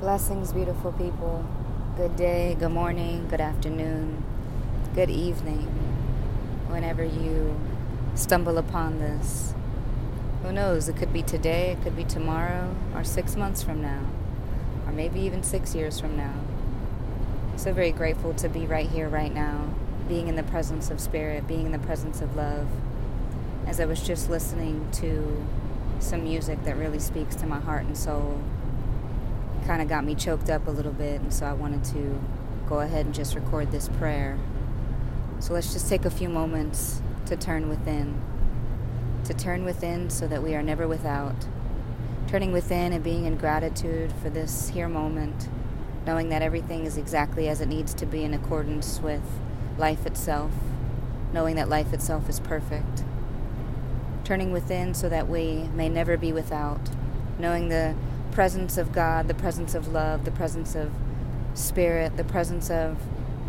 Blessings, beautiful people. Good day, good morning, good afternoon, good evening. Whenever you stumble upon this, who knows? It could be today, it could be tomorrow, or 6 months from now, or maybe even 6 years from now. So very grateful to be right here, right now, being in the presence of spirit, being in the presence of love. As I was just listening to some music that really speaks to my heart and soul, kind of got me choked up a little bit, and so I wanted to go ahead and just record this prayer. So let's just take a few moments to turn within so that we are never without. Turning within and being in gratitude for this here moment, knowing that everything is exactly as it needs to be in accordance with life itself, knowing that life itself is perfect. Turning within so that we may never be without, knowing the presence of God, the presence of love, the presence of spirit, the presence of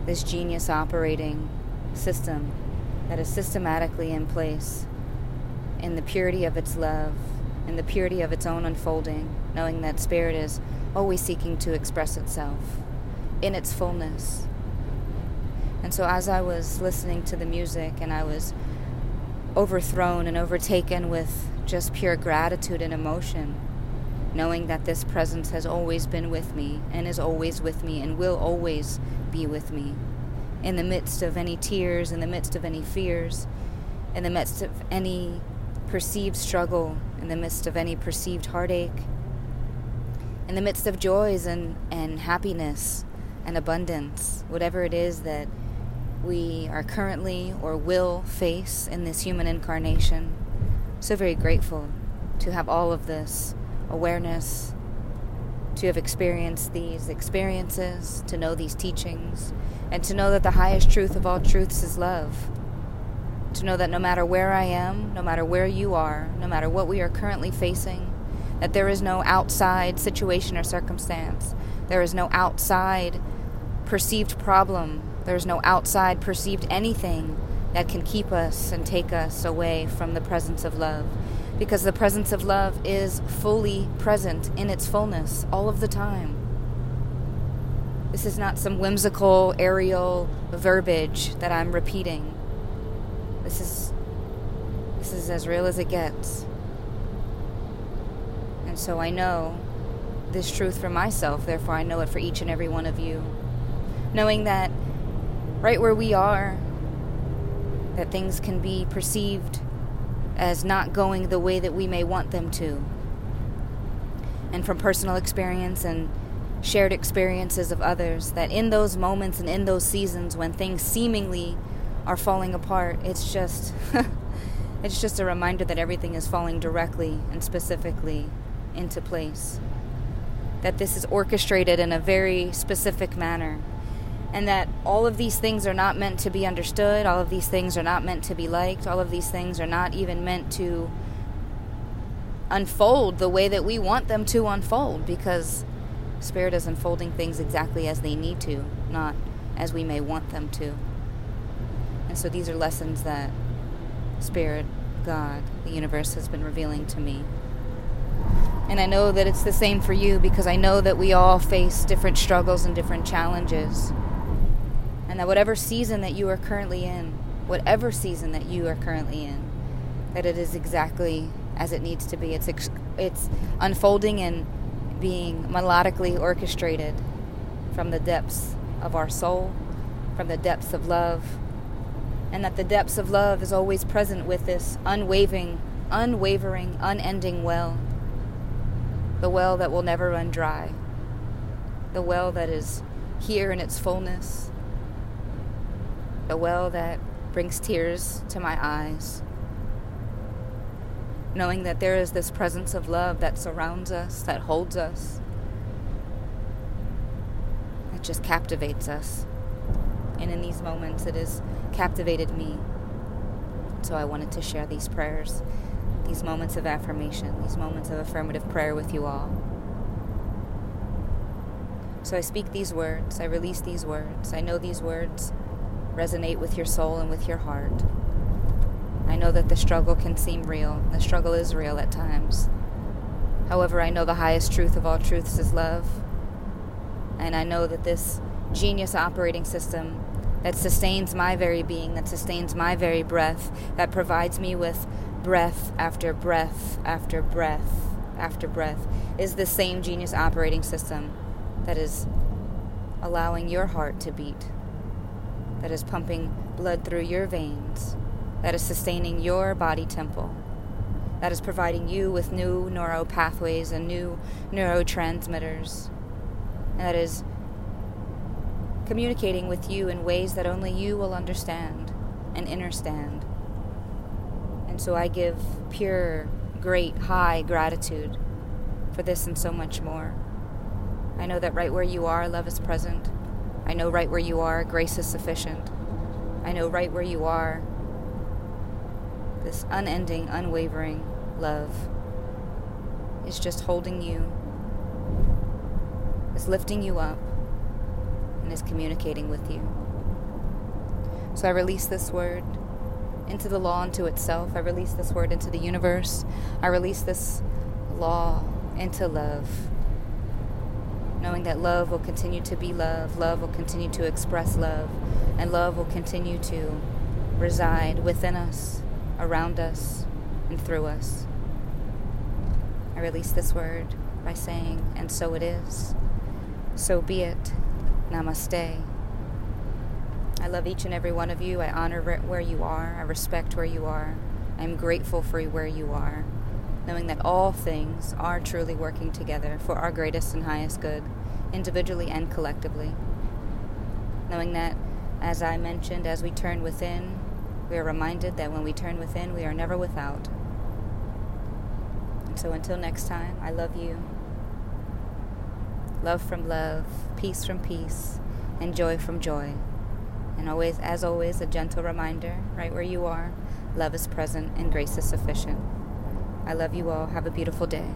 this genius operating system that is systematically in place, in the purity of its love, in the purity of its own unfolding, knowing that spirit is always seeking to express itself in its fullness. And so as I was listening to the music and I was overthrown and overtaken with just pure gratitude and emotion, knowing that this presence has always been with me and is always with me and will always be with me. In the midst of any tears, in the midst of any fears, in the midst of any perceived struggle, in the midst of any perceived heartache, in the midst of joys and happiness and abundance, whatever it is that we are currently or will face in this human incarnation. So very grateful to have all of this awareness, to have experienced these experiences, to know these teachings, and to know that the highest truth of all truths is love. To know that no matter where I am, no matter where you are, no matter what we are currently facing, that there is no outside situation or circumstance. There is no outside perceived problem. There is no outside perceived anything that can keep us and take us away from the presence of love. Because the presence of love is fully present in its fullness all of the time. This is not some whimsical, aerial verbiage that I'm repeating. This is as real as it gets. And so I know this truth for myself, therefore I know it for each and every one of you. Knowing that right where we are, that things can be perceived as not going the way that we may want them to. And from personal experience and shared experiences of others, that in those moments and in those seasons when things seemingly are falling apart, it's just it's just a reminder that everything is falling directly and specifically into place. That this is orchestrated in a very specific manner. And that all of these things are not meant to be understood, all of these things are not meant to be liked, all of these things are not even meant to unfold the way that we want them to unfold, because Spirit is unfolding things exactly as they need to, not as we may want them to. And so these are lessons that Spirit, God, the universe has been revealing to me. And I know that it's the same for you, because I know that we all face different struggles and different challenges. And that whatever season that you are currently in, that it is exactly as it needs to be. It's unfolding and being melodically orchestrated from the depths of our soul, from the depths of love. And that the depths of love is always present with this unwavering, unending well. The well that will never run dry. The well that is here in its fullness. The well that brings tears to my eyes. Knowing that there is this presence of love that surrounds us, that holds us, that just captivates us. And in these moments, it has captivated me. So I wanted to share these prayers, these moments of affirmation, these moments of affirmative prayer with you all. So I speak these words, I release these words, I know these words resonate with your soul and with your heart. I know that the struggle can seem real. The struggle is real at times. However, I know the highest truth of all truths is love. And I know that this genius operating system that sustains my very being, that sustains my very breath, that provides me with breath after breath after breath after breath, is the same genius operating system that is allowing your heart to beat, that is pumping blood through your veins, that is sustaining your body temple, that is providing you with new neuro pathways and new neurotransmitters, and that is communicating with you in ways that only you will understand and understand. And so I give pure, great, high gratitude for this and so much more. I know that right where you are, love is present. I know right where you are, grace is sufficient. I know right where you are, this unending, unwavering love is just holding you, is lifting you up, and is communicating with you. So I release this word into the law, into itself. I release this word into the universe. I release this law into love, knowing that love will continue to be love, love will continue to express love, and love will continue to reside within us, around us, and through us. I release this word by saying, and so it is. So be it. Namaste. I love each and every one of you. I honor where you are. I respect where you are. I am grateful for where you are, knowing that all things are truly working together for our greatest and highest good, individually and collectively. Knowing that, as I mentioned, as we turn within, we are reminded that when we turn within, we are never without. And so until next time, I love you. Love from love, peace from peace, and joy from joy. And always, as always, a gentle reminder, right where you are, love is present and grace is sufficient. I love you all. Have a beautiful day.